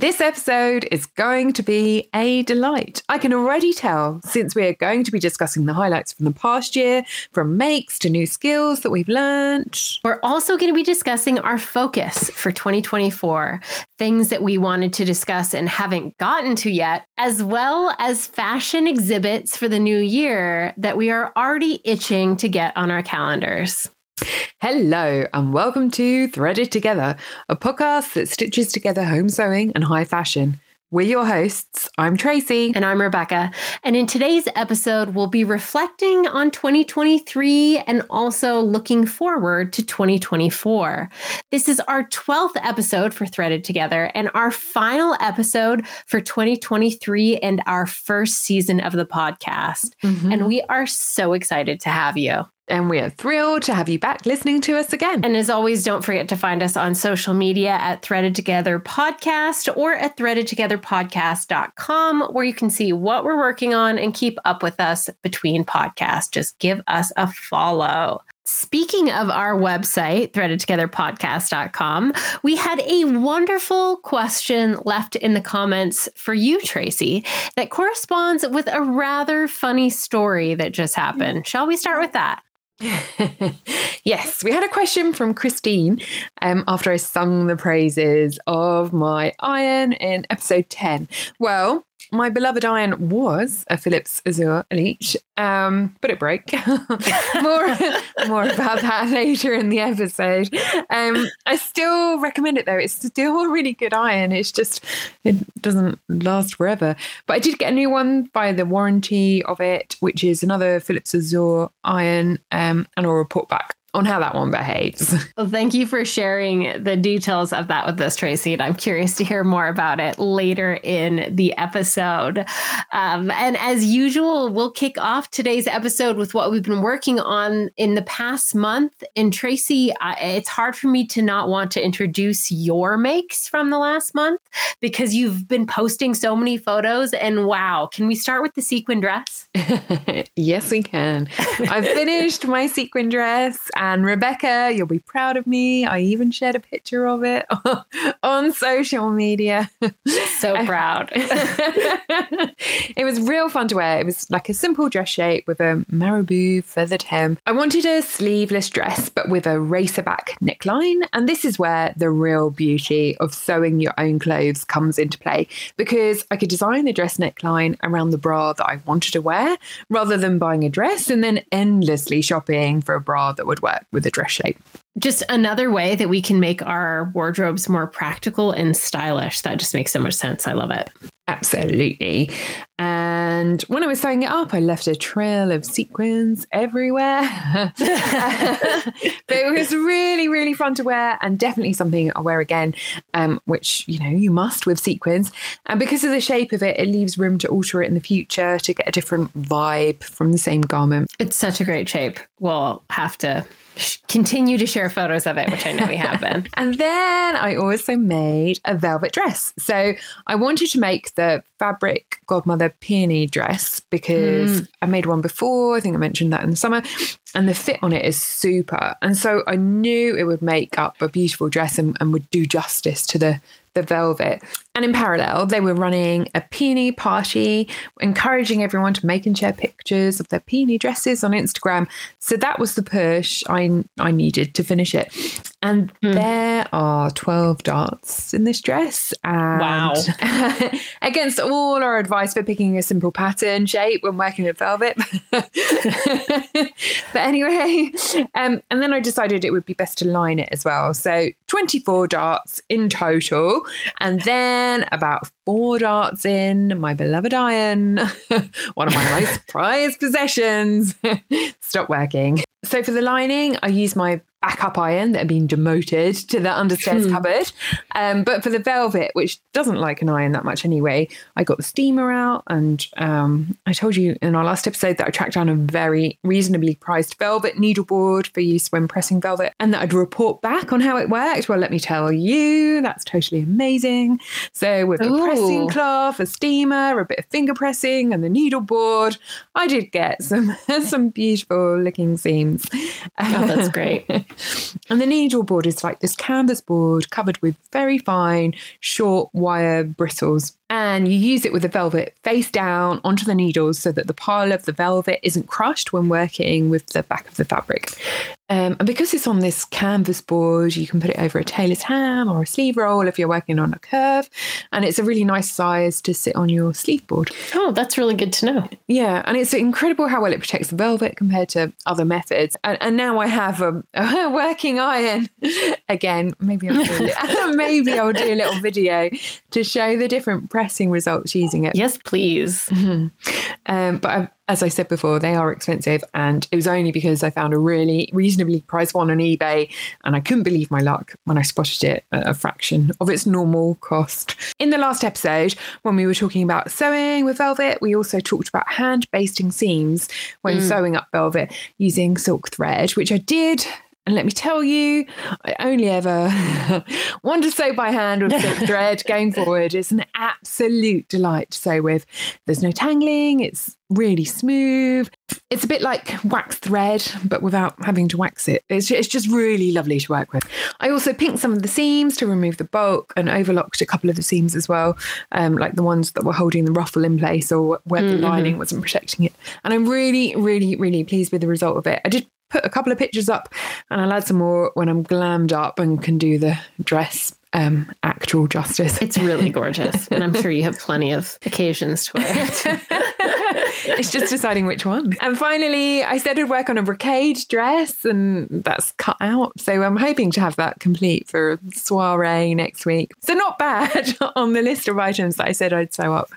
This episode is going to be a delight. I can already tell, since we are going to be discussing the highlights from the past year, from makes to new skills that we've learned. We're also going to be discussing our focus for 2024, things that we wanted to discuss and haven't gotten to yet, as well as fashion exhibits for the new year that we are already itching to get on our calendars. Hello and welcome to Threaded Together, a podcast that stitches together home sewing and high fashion. We're your hosts. I'm Tracy. And I'm Rebecca. And in today's episode, we'll be reflecting on 2023 and also looking forward to 2024. This is our 12th episode for Threaded Together and our final episode for 2023 and our first season of the podcast. Mm-hmm. And we are so excited to have you. And we are thrilled to have you back listening to us again. And as always, don't forget to find us on social media at Threaded Together Podcast or at threadedtogetherpodcast.com, where you can see what we're working on and keep up with us between podcasts. Just give us a follow. Speaking of our website, threadedtogetherpodcast.com, we had a wonderful question left in the comments for you, Tracy, that corresponds with a rather funny story that just happened. Shall we start with that? Yes, we had a question from Christine after I sung the praises of my iron in episode 10. Well, my beloved iron was a Philips Azur Elite, but it broke. more about that later in the episode. I still recommend it, though. It's still a really good iron. It's just, it doesn't last forever. But I did get a new one by the warranty of it, which is another Philips Azur iron, and I'll report back on how that one behaves. Well, thank you for sharing the details of that with us, Tracy, and I'm curious to hear more about it later in the episode. And as usual, we'll kick off today's episode with what we've been working on in the past month. And Tracy, it's hard for me to not want to introduce your makes from the last month because you've been posting so many photos. And wow, can we start with the sequin dress? Yes, we can. I've finished my sequin dress. And Rebecca, you'll be proud of me. I even shared a picture of it on social media. So proud. It was real fun to wear. It was like a simple dress shape with a marabou feathered hem. I wanted a sleeveless dress, but with a racer back neckline. And this is where the real beauty of sewing your own clothes comes into play, because I could design the dress neckline around the bra that I wanted to wear rather than buying a dress and then endlessly shopping for a bra that would work with a dress shape. Just another way that we can make our wardrobes more practical and stylish. That just makes so much sense. I love it. Absolutely. And when I was sewing it up, I left a trail of sequins everywhere. But it was really, really fun to wear and definitely something I'll wear again, which, you know, you must with sequins. And because of the shape of it, it leaves room to alter it in the future to get a different vibe from the same garment. It's such a great shape. We'll have to continue to share photos of it, which I know we have been. And then I also made a velvet dress. So I wanted to make the Fabric Godmother Peony Dress because I made one before. I think I mentioned that in the summer. And the fit on it is super. And so I knew it would make up a beautiful dress and would do justice to the velvet. And in parallel, they were running a peony party, encouraging everyone to make and share pictures of their peony dresses on Instagram. So that was the push I needed to finish it. And there are 12 darts in this dress. And wow. Against all our advice for picking a simple pattern shape when working with velvet. But anyway, and then I decided it would be best to line it as well. So 24 darts in total. And then about 4 darts in, my beloved iron, one of my most prized possessions, stopped working. So for the lining, I used my backup iron that had been demoted to the understairs cupboard. But for the velvet, which doesn't like an iron that much anyway, I got the steamer out. And I told you in our last episode that I tracked down a very reasonably priced velvet needleboard for use when pressing velvet and that I'd report back on how it worked. Well, let me tell you, that's totally amazing. So with a pressing cloth, a steamer, a bit of finger pressing and the needleboard, I did get some beautiful looking seams. Oh, that's great. And the needle board is like this canvas board covered with very fine, short wire bristles. And you use it with the velvet face down onto the needles so that the pile of the velvet isn't crushed when working with the back of the fabric. And because it's on this canvas board, you can put it over a tailor's ham or a sleeve roll if you're working on a curve. And it's a really nice size to sit on your sleeve board. Oh, that's really good to know. Yeah. And it's incredible how well it protects the velvet compared to other methods. And now I have a working iron. Again, maybe I'll do a little video to show the different pressing results using it. Yes, please. Mm-hmm. As I said before, they are expensive, and it was only because I found a really reasonably priced one on eBay, and I couldn't believe my luck when I spotted it at a fraction of its normal cost. In the last episode, when we were talking about sewing with velvet, we also talked about hand basting seams when sewing up velvet using silk thread, which I did. And let me tell you, I only ever want to sew by hand with silk thread going forward. It's an absolute delight to sew with. There's no tangling. It's really smooth. It's a bit like wax thread, but without having to wax it. It's just really lovely to work with. I also pinked some of the seams to remove the bulk and overlocked a couple of the seams as well, like the ones that were holding the ruffle in place or where the lining wasn't protecting it. And I'm really, really, really pleased with the result of it. I did put a couple of pictures up, and I'll add some more when I'm glammed up and can do the dress actual justice. It's really gorgeous. And I'm sure you have plenty of occasions to wear it. It's just deciding which one. And finally, I started work on a brocade dress, and that's cut out. So I'm hoping to have that complete for a soiree next week. So not bad on the list of items that I said I'd sew up.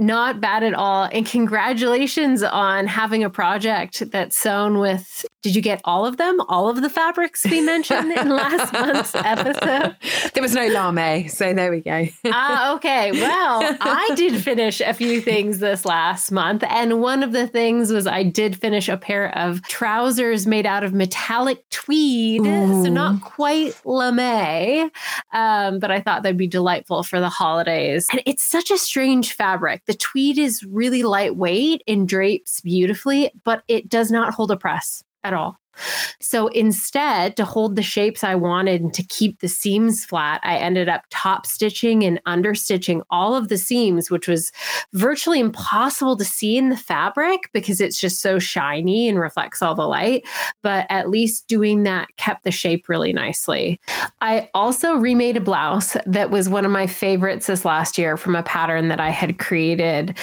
Not bad at all. And congratulations on having a project that's sewn with, did you get all of them? All of the fabrics we mentioned in last month's episode? There was no lame, so there we go. Okay. Well, I did finish a few things this last month. And one of the things was I did finish a pair of trousers made out of metallic tweed. Ooh. So not quite lame, but I thought they'd be delightful for the holidays. And it's such a strange fabric. The tweed is really lightweight and drapes beautifully, but it does not hold a press at all. So instead, to hold the shapes I wanted and to keep the seams flat, I ended up top stitching and under stitching all of the seams, which was virtually impossible to see in the fabric because it's just so shiny and reflects all the light. But at least doing that kept the shape really nicely. I also remade a blouse that was one of my favorites this last year from a pattern that I had created.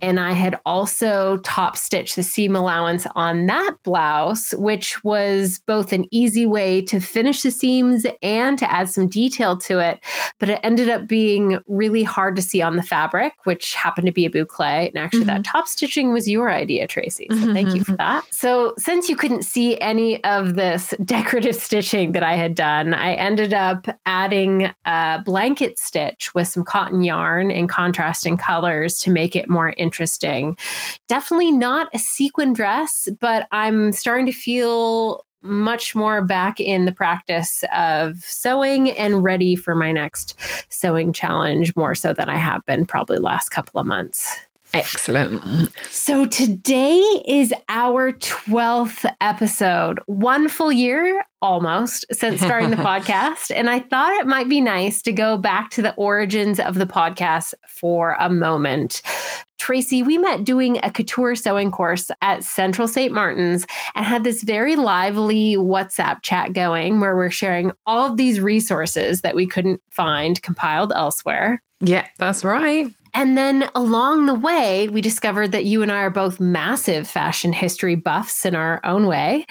And I had also top stitched the seam allowance on that blouse, which was both an easy way to finish the seams and to add some detail to it. But it ended up being really hard to see on the fabric, which happened to be a boucle. And actually that top stitching was your idea, Tracy. So thank you for that. So since you couldn't see any of this decorative stitching that I had done, I ended up adding a blanket stitch with some cotton yarn and contrasting colors to make it more interesting. Definitely not a sequin dress, but I'm starting to feel much more back in the practice of sewing and ready for my next sewing challenge, more so than I have been probably last couple of months. Excellent. So today is our 12th episode, one full year almost since starting the podcast. And I thought it might be nice to go back to the origins of the podcast for a moment. Tracy, we met doing a couture sewing course at Central St. Martins and had this very lively WhatsApp chat going where we're sharing all of these resources that we couldn't find compiled elsewhere. Yeah, that's right. And then along the way, we discovered that you and I are both massive fashion history buffs in our own way.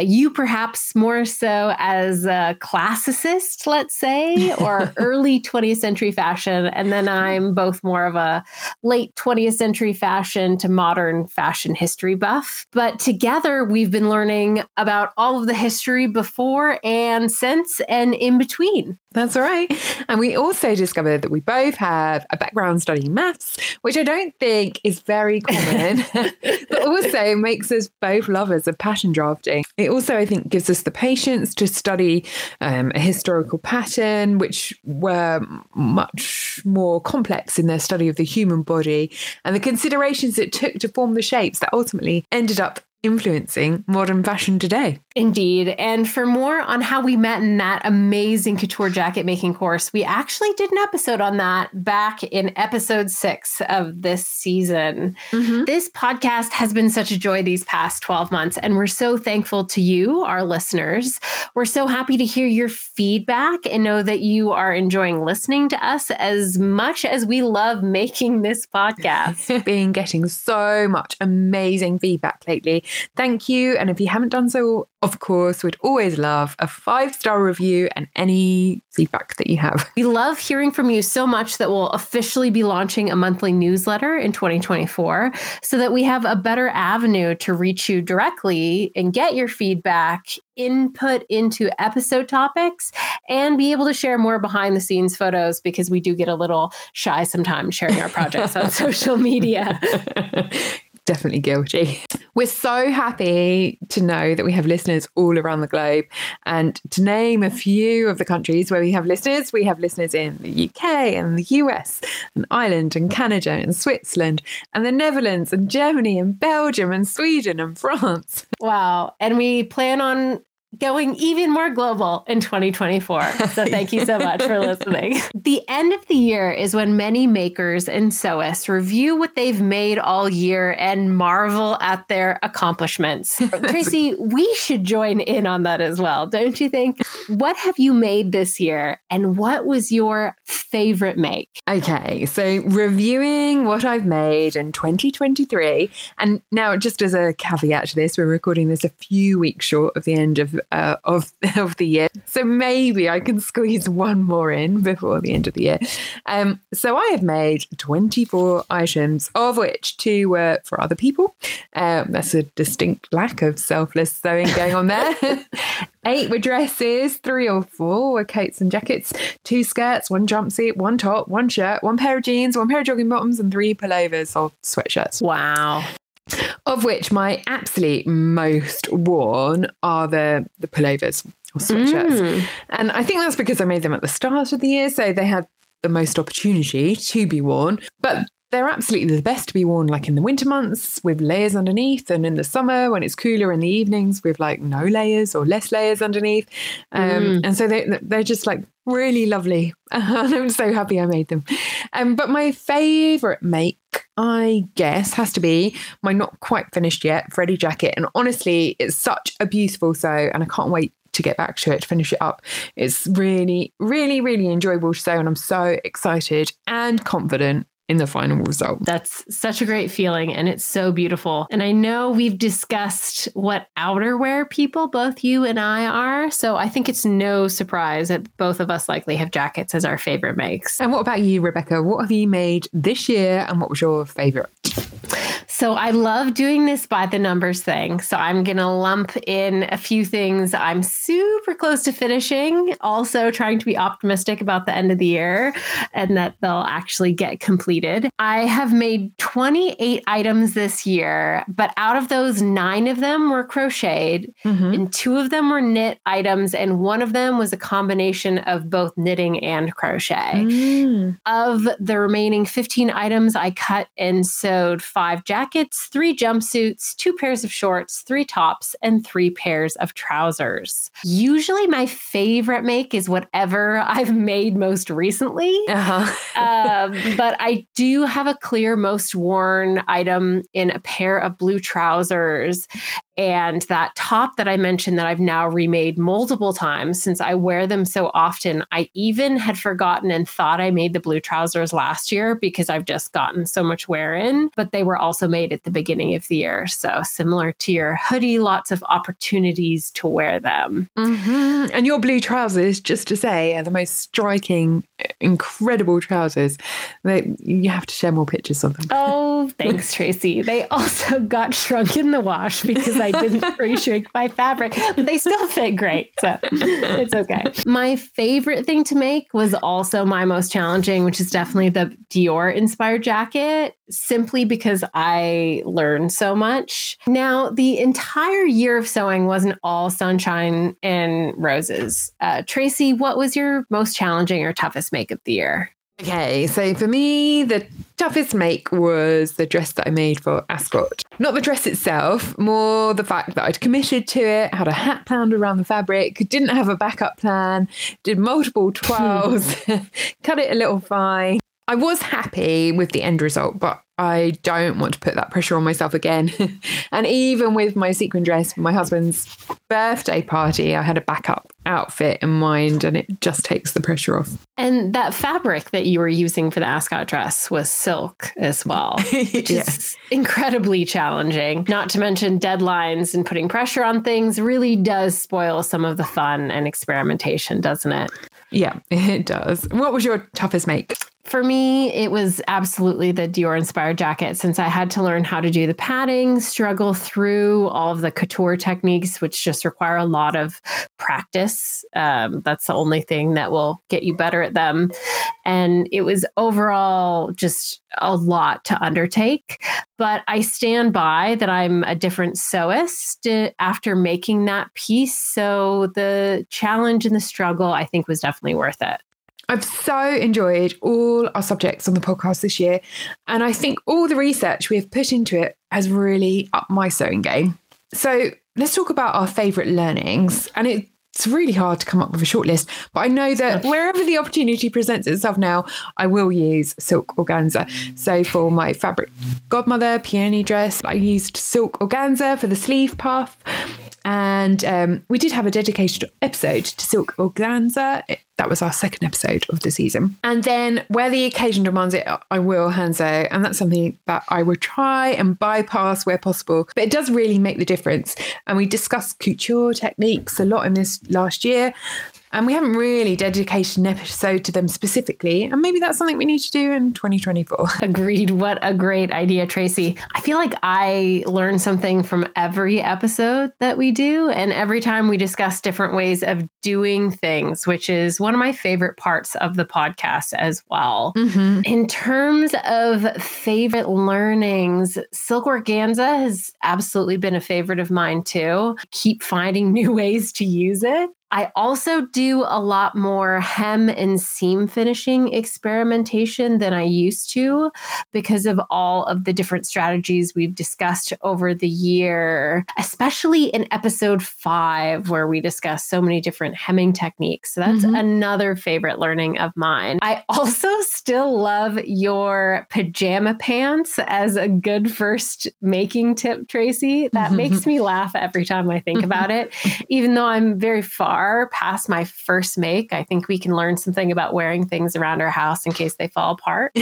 You perhaps more so as a classicist, let's say, or early 20th century fashion. And then I'm both more of a late 20th century fashion to modern fashion history buff. But together, we've been learning about all of the history before and since and in between. That's right. And we also discovered that we both have a background studying maths, which I don't think is very common, but also makes us both lovers of pattern drafting. It also, I think, gives us the patience to study a historical pattern, which were much more complex in their study of the human body and the considerations it took to form the shapes that ultimately ended up influencing modern fashion today. Indeed. And for more on how we met in that amazing couture jacket making course, we actually did an episode on that back in episode 6 of this season. Mm-hmm. This podcast has been such a joy these past 12 months, and we're so thankful to you, our listeners. We're so happy to hear your feedback and know that you are enjoying listening to us as much as we love making this podcast. We've been getting so much amazing feedback lately. Thank you. And if you haven't done so, of course, we'd always love a 5-star review and any feedback that you have. We love hearing from you so much that we'll officially be launching a monthly newsletter in 2024 so that we have a better avenue to reach you directly and get your feedback, input into episode topics, and be able to share more behind the scenes photos, because we do get a little shy sometimes sharing our projects on social media. Definitely guilty. We're so happy to know that we have listeners all around the globe. And to name a few of the countries where we have listeners in the UK and the US and Ireland and Canada and Switzerland and the Netherlands and Germany and Belgium and Sweden and France. Wow. And we plan on going even more global in 2024. So thank you so much for listening. The end of the year is when many makers and sewists review what they've made all year and marvel at their accomplishments. Tracy, we should join in on that as well, don't you think? What have you made this year, and what was your favorite make? Okay, so reviewing what I've made in 2023. And now, just as a caveat to this, we're recording this a few weeks short of the end of the year, so maybe I can squeeze one more in before the end of the year. So I have made 24 items, of which 2 were for other people. That's a distinct lack of selfless sewing going on there. 8 were dresses, 3 or 4 were coats and jackets, 2 skirts, 1 jumpsuit, 1 top, 1 shirt, 1 pair of jeans, 1 pair of jogging bottoms, and 3 pullovers or sweatshirts. Wow. Of which my absolute most worn are the pullovers or sweatshirts. And I think that's because I made them at the start of the year, so they had the most opportunity to be worn. But they're absolutely the best to be worn, like in the winter months with layers underneath, and in the summer when it's cooler in the evenings with like no layers or less layers underneath. And so they're just like really lovely. I'm so happy I made them. But my favourite make, I guess, has to be my not quite finished yet Freddie jacket. And honestly, it's such a beautiful sew, and I can't wait to get back to it, to finish it up. It's really, really, really enjoyable to sew, and I'm so excited and confident in the final result. That's such a great feeling, and it's so beautiful. And I know we've discussed what outerwear people, both you and I, are. So I think it's no surprise that both of us likely have jackets as our favorite makes. And what about you, Rebecca? What have you made this year, and what was your favorite? So I love doing this by the numbers thing. So I'm going to lump in a few things I'm super close to finishing, also trying to be optimistic about the end of the year and that they'll actually get completed. I have made 28 items this year, but out of those, 9 of them were crocheted, and 2 of them were knit items, and 1 of them was a combination of both knitting and crochet. Of the remaining 15 items, I cut and sewed 5 jackets, 3 jumpsuits, 2 pairs of shorts, 3 tops, and 3 pairs of trousers. Usually my favorite make is whatever I've made most recently. But I do have a clear most worn item in a pair of blue trousers. And that top that I mentioned that I've now remade multiple times, since I wear them so often, I even had forgotten and thought I made the blue trousers last year because I've just gotten so much wear in, but they were also made at the beginning of the year. So similar to your hoodie, lots of opportunities to wear them. And your blue trousers, just to say, are the most striking, incredible trousers. You have to share more pictures of them. Oh, thanks, Tracy. They also got shrunk in the wash because I didn't pre-shrink my fabric, but they still fit great. So it's okay. My favorite thing to make was also my most challenging, which is definitely the Dior inspired jacket, simply because I learned so much. Now, the entire year of sewing wasn't all sunshine and roses. Tracy, what was your most challenging or toughest make of the year? Okay, so for me, the toughest make was the dress that I made for Ascot. Not the dress itself, more the fact that I'd committed to it, had a hat planned around the fabric, didn't have a backup plan, did multiple twirls, cut it a little fine. I was happy with the end result, but I don't want to put that pressure on myself again. And even with my sequin dress for my husband's birthday party, I had a backup outfit in mind, and it just takes the pressure off. And that fabric that you were using for the Ascot dress was silk as well, which is incredibly challenging. Not to mention deadlines and putting pressure on things really does spoil some of the fun and experimentation, doesn't it? Yeah, it does. What was your toughest make? For me, it was absolutely the Dior-inspired jacket, since I had to learn how to do the padding, struggle through all of the couture techniques, which just require a lot of practice. That's the only thing that will get you better at them. And it was overall just a lot to undertake. But I stand by that I'm a different sewist after making that piece. So the challenge and the struggle, I think, was definitely worth it. I've so enjoyed all our subjects on the podcast this year, and I think all the research we have put into it has really upped my sewing game. So let's talk about our favourite learnings. And it's really hard to come up with a short list, but I know that wherever the opportunity presents itself now, I will use silk organza. So for my Fabric Godmother Peony Dress, I used silk organza for the sleeve puff. And we did have a dedicated episode to silk organza. That was our second episode of the season. And then where the occasion demands it, I will hand sew. And that's something that I will try and bypass where possible. But it does really make the difference. And we discussed couture techniques a lot in this last year. And we haven't really dedicated an episode to them specifically. And maybe that's something we need to do in 2024. Agreed. What a great idea, Tracy. I feel like I learn something from every episode that we do. And every time we discuss different ways of doing things, which is one of my favorite parts of the podcast as well. Mm-hmm. In terms of favorite learnings, silk organza has absolutely been a favorite of mine too. Keep finding new ways to use it. I also do a lot more hem and seam finishing experimentation than I used to because of all of the different strategies we've discussed over the year, especially in episode 5, where we discussed so many different hemming techniques. So that's another favorite learning of mine. I also still love your pajama pants as a good first making tip, Tracy. That makes me laugh every time I think about it, even though I'm very far past my first make. I think we can learn something about wearing things around our house in case they fall apart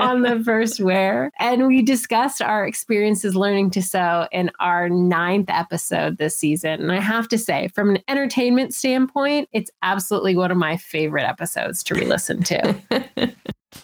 on the first wear. And we discussed our experiences learning to sew in our 9th episode this season. And I have to say, from an entertainment standpoint, it's absolutely one of my favorite episodes to re-listen to.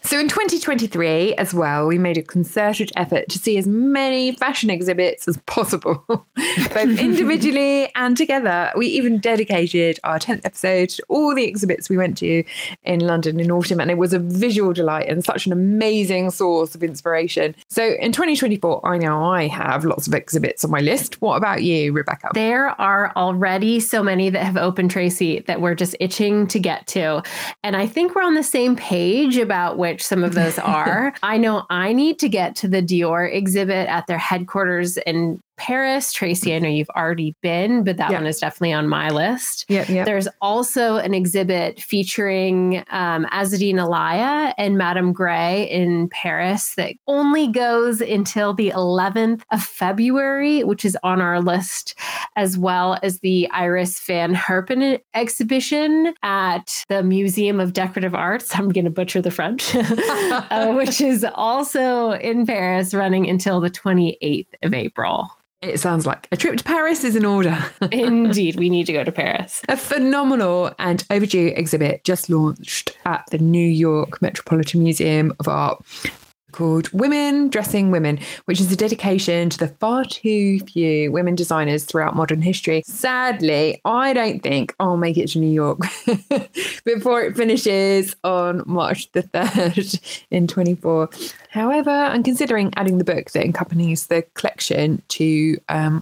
So in 2023 as well, we made a concerted effort to see as many fashion exhibits as possible, both individually and together. We even dedicated our 10th episode to all the exhibits we went to in London in autumn, and it was a visual delight and such an amazing source of inspiration. So in 2024, I know I have lots of exhibits on my list. What about you, Rebecca? There are already so many that have opened, Tracy, that we're just itching to get to. And I think we're on the same page about which some of those are. I know I need to get to the Dior exhibit at their headquarters in Paris. Tracy, I know you've already been, but that one is definitely on my list. There's also an exhibit featuring Azzedine Alaia and Madame Gray in Paris that only goes until the 11th of February, which is on our list, as well as the Iris Van Herpen exhibition at the Museum of Decorative Arts. I'm going to butcher the French, which is also in Paris, running until the 28th of April. It sounds like a trip to Paris is in order. Indeed, we need to go to Paris. A phenomenal and overdue exhibit just launched at the New York Metropolitan Museum of Art called Women Dressing Women, which is a dedication to the far too few women designers throughout modern history. Sadly, I don't think I'll make it to New York before it finishes on March the 3rd in 24. However, I'm considering adding the book that accompanies the collection to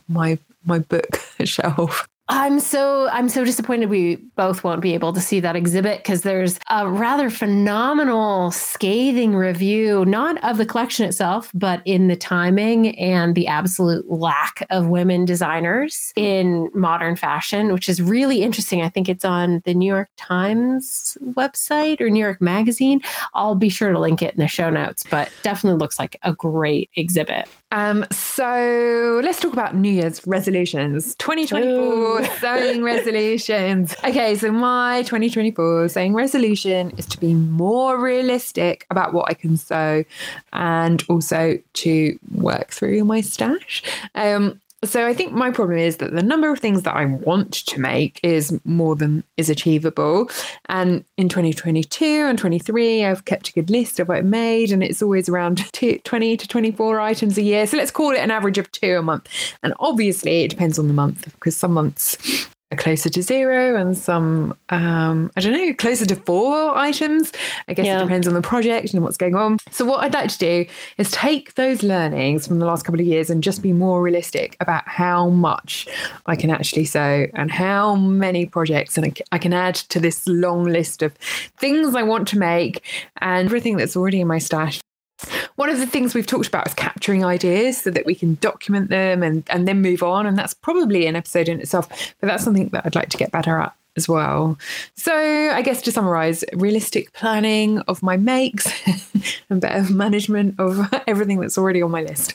my book shelf. I'm so disappointed we both won't be able to see that exhibit, because there's a rather phenomenal, scathing review, not of the collection itself, but in the timing and the absolute lack of women designers in modern fashion, which is really interesting. I think it's on the New York Times website or New York Magazine. I'll be sure to link it in the show notes, but definitely looks like a great exhibit. So let's talk about New Year's resolutions. 2024 sewing resolutions. Okay, so my 2024 sewing resolution is to be more realistic about what I can sew and also to work through my stash. So I think my problem is that the number of things that I want to make is more than is achievable. And in 2022 and 23, I've kept a good list of what I made, and it's always around 20 to 24 items a year. So let's call it an average of 2 a month. And obviously it depends on the month, because some months are closer to 0 and some, closer to 4 items. I guess It depends on the project and what's going on. So what I'd like to do is take those learnings from the last couple of years and just be more realistic about how much I can actually sew and how many projects and I can add to this long list of things I want to make and everything that's already in my stash. One of the things we've talked about is capturing ideas so that we can document them and then move on. And that's probably an episode in itself, but that's something that I'd like to get better at as well. So I guess to summarize, realistic planning of my makes and better management of everything that's already on my list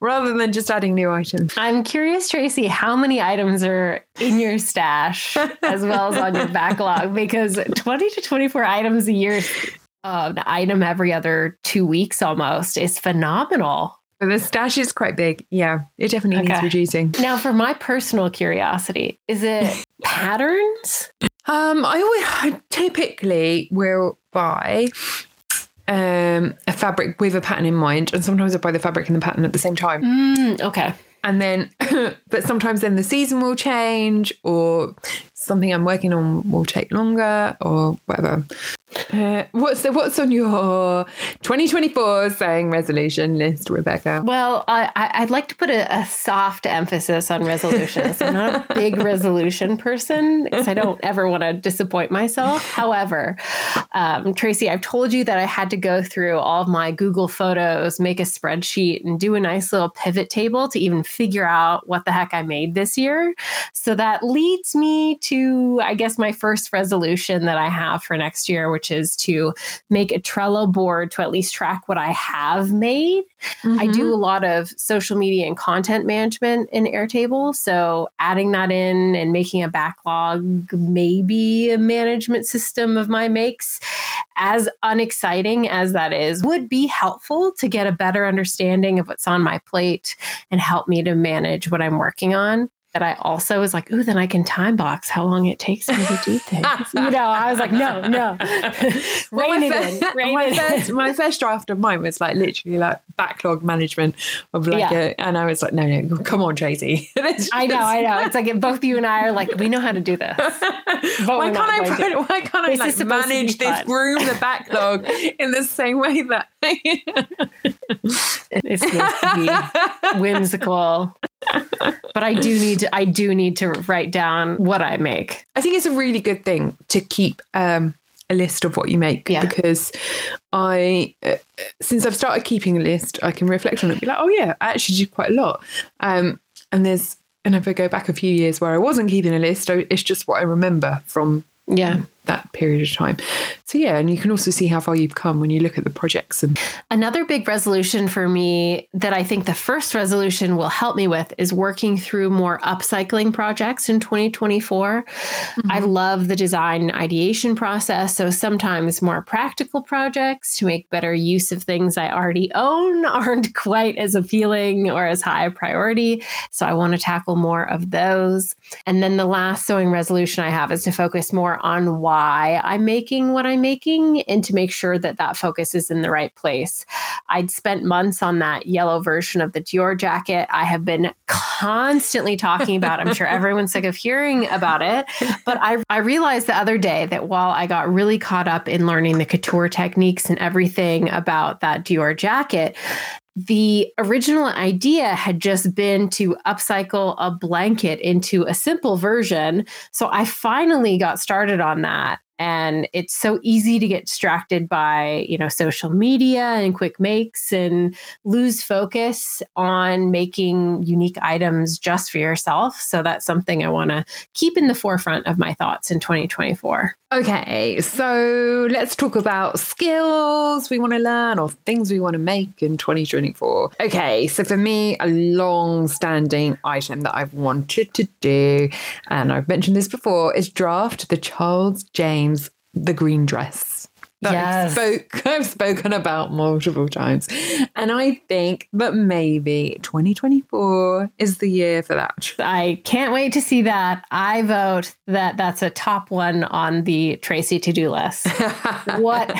rather than just adding new items. I'm curious, Tracy, how many items are in your stash as well as on your backlog? Because 20 to 24 items a year, an item every other 2 weeks almost, is phenomenal. The stash is quite big. Yeah, it definitely needs reducing. Now, for my personal curiosity, is it patterns? I typically will buy a fabric with a pattern in mind, and sometimes I buy the fabric and the pattern at the same time. Okay. And then, but sometimes then the season will change, or something I'm working on will take longer, or whatever. What's on your 2024 sewing resolution list, Rebecca? Well, I'd like to put a soft emphasis on resolutions. I'm not a big resolution person because I don't ever want to disappoint myself. However, Tracy, I've told you that I had to go through all of my Google Photos, make a spreadsheet, and do a nice little pivot table to even figure out what the heck I made this year. So that leads me to, I guess, my first resolution that I have for next year, which is to make a Trello board to at least track what I have made. Mm-hmm. I do a lot of social media and content management in Airtable. So adding that in and making a backlog, maybe a management system of my makes, as unexciting as that is, would be helpful to get a better understanding of what's on my plate and help me to manage what I'm working on. That I also was like, ooh, then I can time box how long it takes me to do things. You know, I was like, no. My first draft of mine was like literally like backlog management of like, and I was like, no, come on, Tracy. I know. It's like both you and I are like, we know how to do this. Why can't I manage this room, the backlog, in the same way that it's supposed to be whimsical. But I do need to write down what I make. I think it's a really good thing to keep a list of what you make, because since I've started keeping a list, I can reflect on it and be like, oh yeah, I actually do quite a lot. And if I go back a few years where I wasn't keeping a list, it's just what I remember from that period of time. So and you can also see how far you've come when you look at the projects. And another big resolution for me that I think the first resolution will help me with is working through more upcycling projects in 2024. Mm-hmm. I love the design ideation process, so sometimes more practical projects to make better use of things I already own aren't quite as appealing or as high a priority, so I want to tackle more of those. And then the last sewing resolution I have is to focus more on why I'm making what I'm making and to make sure that that focus is in the right place. I'd spent months on that yellow version of the Dior jacket I have been constantly talking about. I'm sure everyone's sick of hearing about it. But I realized the other day that while I got really caught up in learning the couture techniques and everything about that Dior jacket, The original idea had just been to upcycle a blanket into a simple version. So I finally got started on that. And it's so easy to get distracted by, you know, social media and quick makes and lose focus on making unique items just for yourself. So that's something I want to keep in the forefront of my thoughts in 2024. Okay, so let's talk about skills we want to learn or things we want to make in 2024. Okay, so for me, a long-standing item that I've wanted to do, and I've mentioned this before, is draft the Charles James, the green dress. Yes. I've spoken about multiple times. And I think that maybe 2024 is the year for that. I can't wait to see that. I vote that that's a top one on the Tracy to-do list. What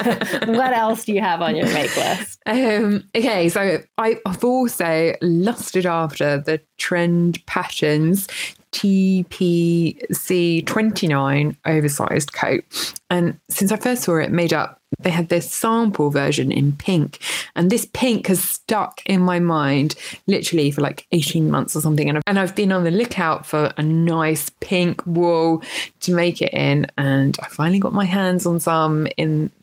else do you have on your make list? Okay, so I've also lusted after the Trend Patterns TPC 29 oversized coat. And since I first saw it made up, they had this sample version in pink. And this pink has stuck in my mind literally for like 18 months or something. And I've been on the lookout for a nice pink wool to make it in. And I finally got my hands on some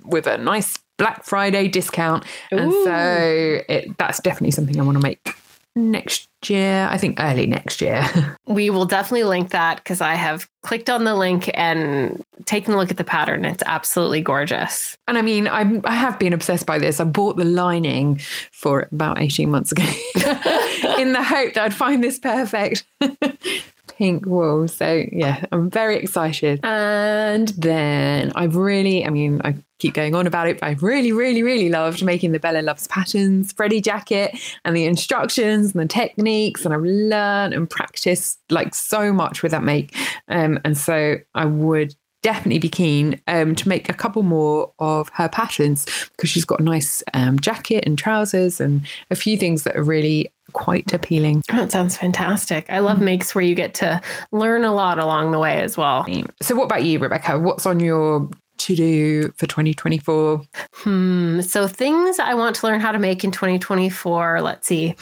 with a nice Black Friday discount. Ooh. And so that's definitely something I want to make next year. I think early next year. We will definitely link that because I have clicked on the link and taken a look at the pattern. It's absolutely gorgeous. And I mean, I have been obsessed by this. I bought the lining for it about 18 months ago in the hope that I'd find this perfect pink wool. So yeah, I'm very excited. And then I keep going on about it, but I really loved making the Bella Loves Patterns Freddie jacket and the instructions and the techniques, and I've learned and practiced like so much with that make, and so I would definitely be keen to make a couple more of her patterns because she's got a nice jacket and trousers and a few things that are really quite appealing. Oh, that sounds fantastic. I love makes where you get to learn a lot along the way as well. So what about you, Rebecca? What's on your to do for 2024? So things I want to learn how to make in 2024. Let's see.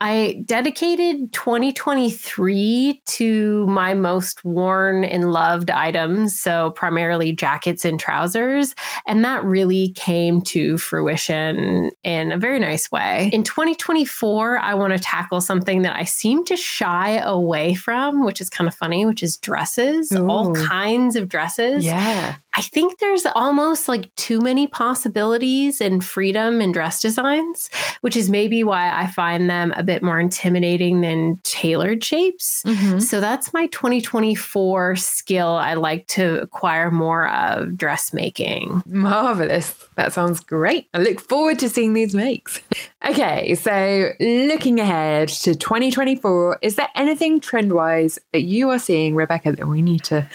I dedicated 2023 to my most worn and loved items. So primarily jackets and trousers. And that really came to fruition in a very nice way. In 2024, I want to tackle something that I seem to shy away from, which is kind of funny, which is dresses. Ooh. All kinds of dresses. Yeah. I think there's almost like too many possibilities and freedom in dress designs, which is maybe why I find them a bit more intimidating than tailored shapes. Mm-hmm. So that's my 2024 skill I like to acquire more of, dressmaking. Marvelous. That sounds great. I look forward to seeing these makes. Okay, so looking ahead to 2024, is there anything trend-wise that you are seeing, Rebecca, that we need to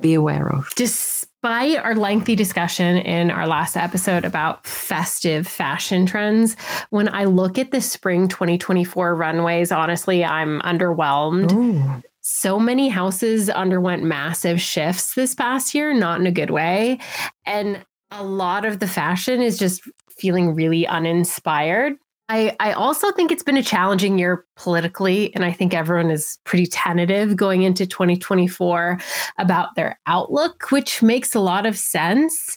be aware of? Despite our lengthy discussion in our last episode about festive fashion trends, when I look at the spring 2024 runways, honestly, I'm underwhelmed. Ooh. So many houses underwent massive shifts this past year, not in a good way. And a lot of the fashion is just feeling really uninspired. I also think it's been a challenging year politically, and I think everyone is pretty tentative going into 2024 about their outlook, which makes a lot of sense.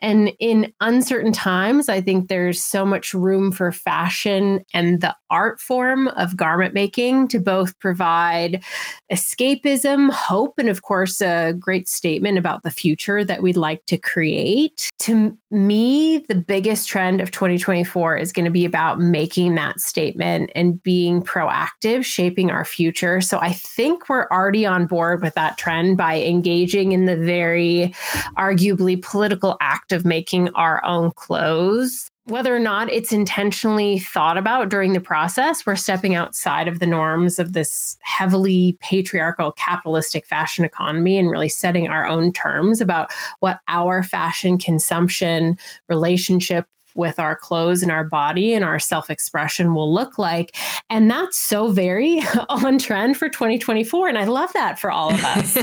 And in uncertain times, I think there's so much room for fashion and the art form of garment making to both provide escapism, hope, and of course, a great statement about the future that we'd like to create. To me, the biggest trend of 2024 is going to be about making that statement and being proactive, shaping our future. So I think we're already on board with that trend by engaging in the very arguably political act of making our own clothes. Whether or not it's intentionally thought about during the process, we're stepping outside of the norms of this heavily patriarchal capitalistic fashion economy and really setting our own terms about what our fashion consumption relationship with our clothes and our body and our self-expression will look like. And that's so very on trend for 2024. And I love that for all of us.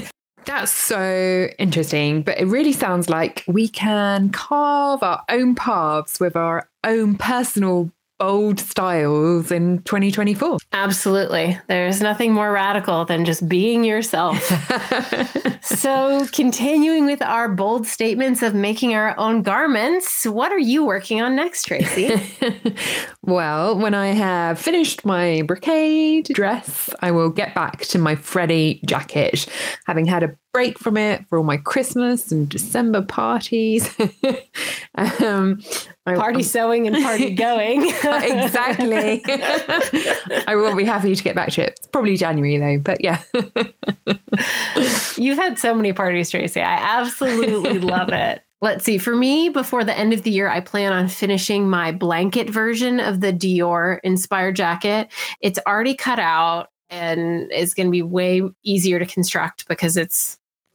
That's so interesting, but it really sounds like we can carve our own paths with our own personal bold styles in 2024. Absolutely. There's nothing more radical than just being yourself. So continuing with our bold statements of making our own garments, what are you working on next, Tracy? Well, when I have finished my brocade dress, I will get back to my Freddie jacket, having had a break from it for all my Christmas and December parties. Party sewing and party going. Exactly. I will be happy to get back to it. It's probably January though, but yeah. You've had so many parties, Tracy. I absolutely love it. Let's see. For me, before the end of the year, I plan on finishing my blanket version of the Dior inspired jacket. It's already cut out and it's going to be way easier to construct because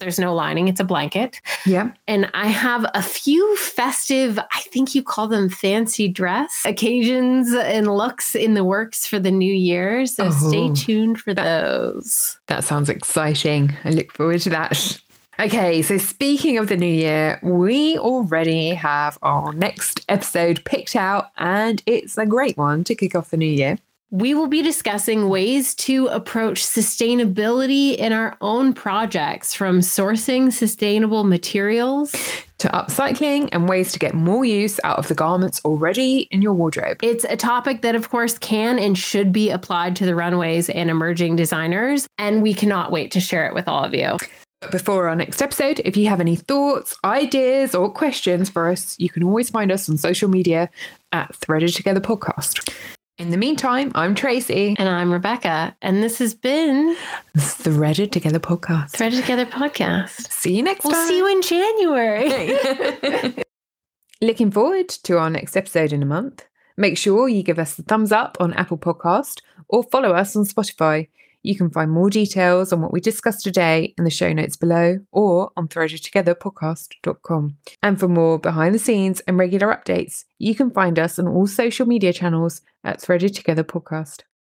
there's no lining. It's a blanket. Yeah. And I have a few festive, I think you call them fancy dress occasions and looks in the works for the new year. So stay tuned for those. That sounds exciting. I look forward to that. Okay, so speaking of the new year, we already have our next episode picked out, and it's a great one to kick off the new year. We will be discussing ways to approach sustainability in our own projects, from sourcing sustainable materials to upcycling and ways to get more use out of the garments already in your wardrobe. It's a topic that, of course, can and should be applied to the runways and emerging designers, and we cannot wait to share it with all of you. Before our next episode, if you have any thoughts, ideas, or questions for us, you can always find us on social media at Threaded Together Podcast. In the meantime, I'm Tracy. And I'm Rebecca. And this has been Threaded Together Podcast. Threaded Together Podcast. See you next time. We'll see you in January. Looking forward to our next episode in a month. Make sure you give us a thumbs up on Apple Podcast or follow us on Spotify. You can find more details on what we discussed today in the show notes below or on threadedtogetherpodcast.com. And for more behind the scenes and regular updates, you can find us on all social media channels at Threaded Together Podcast.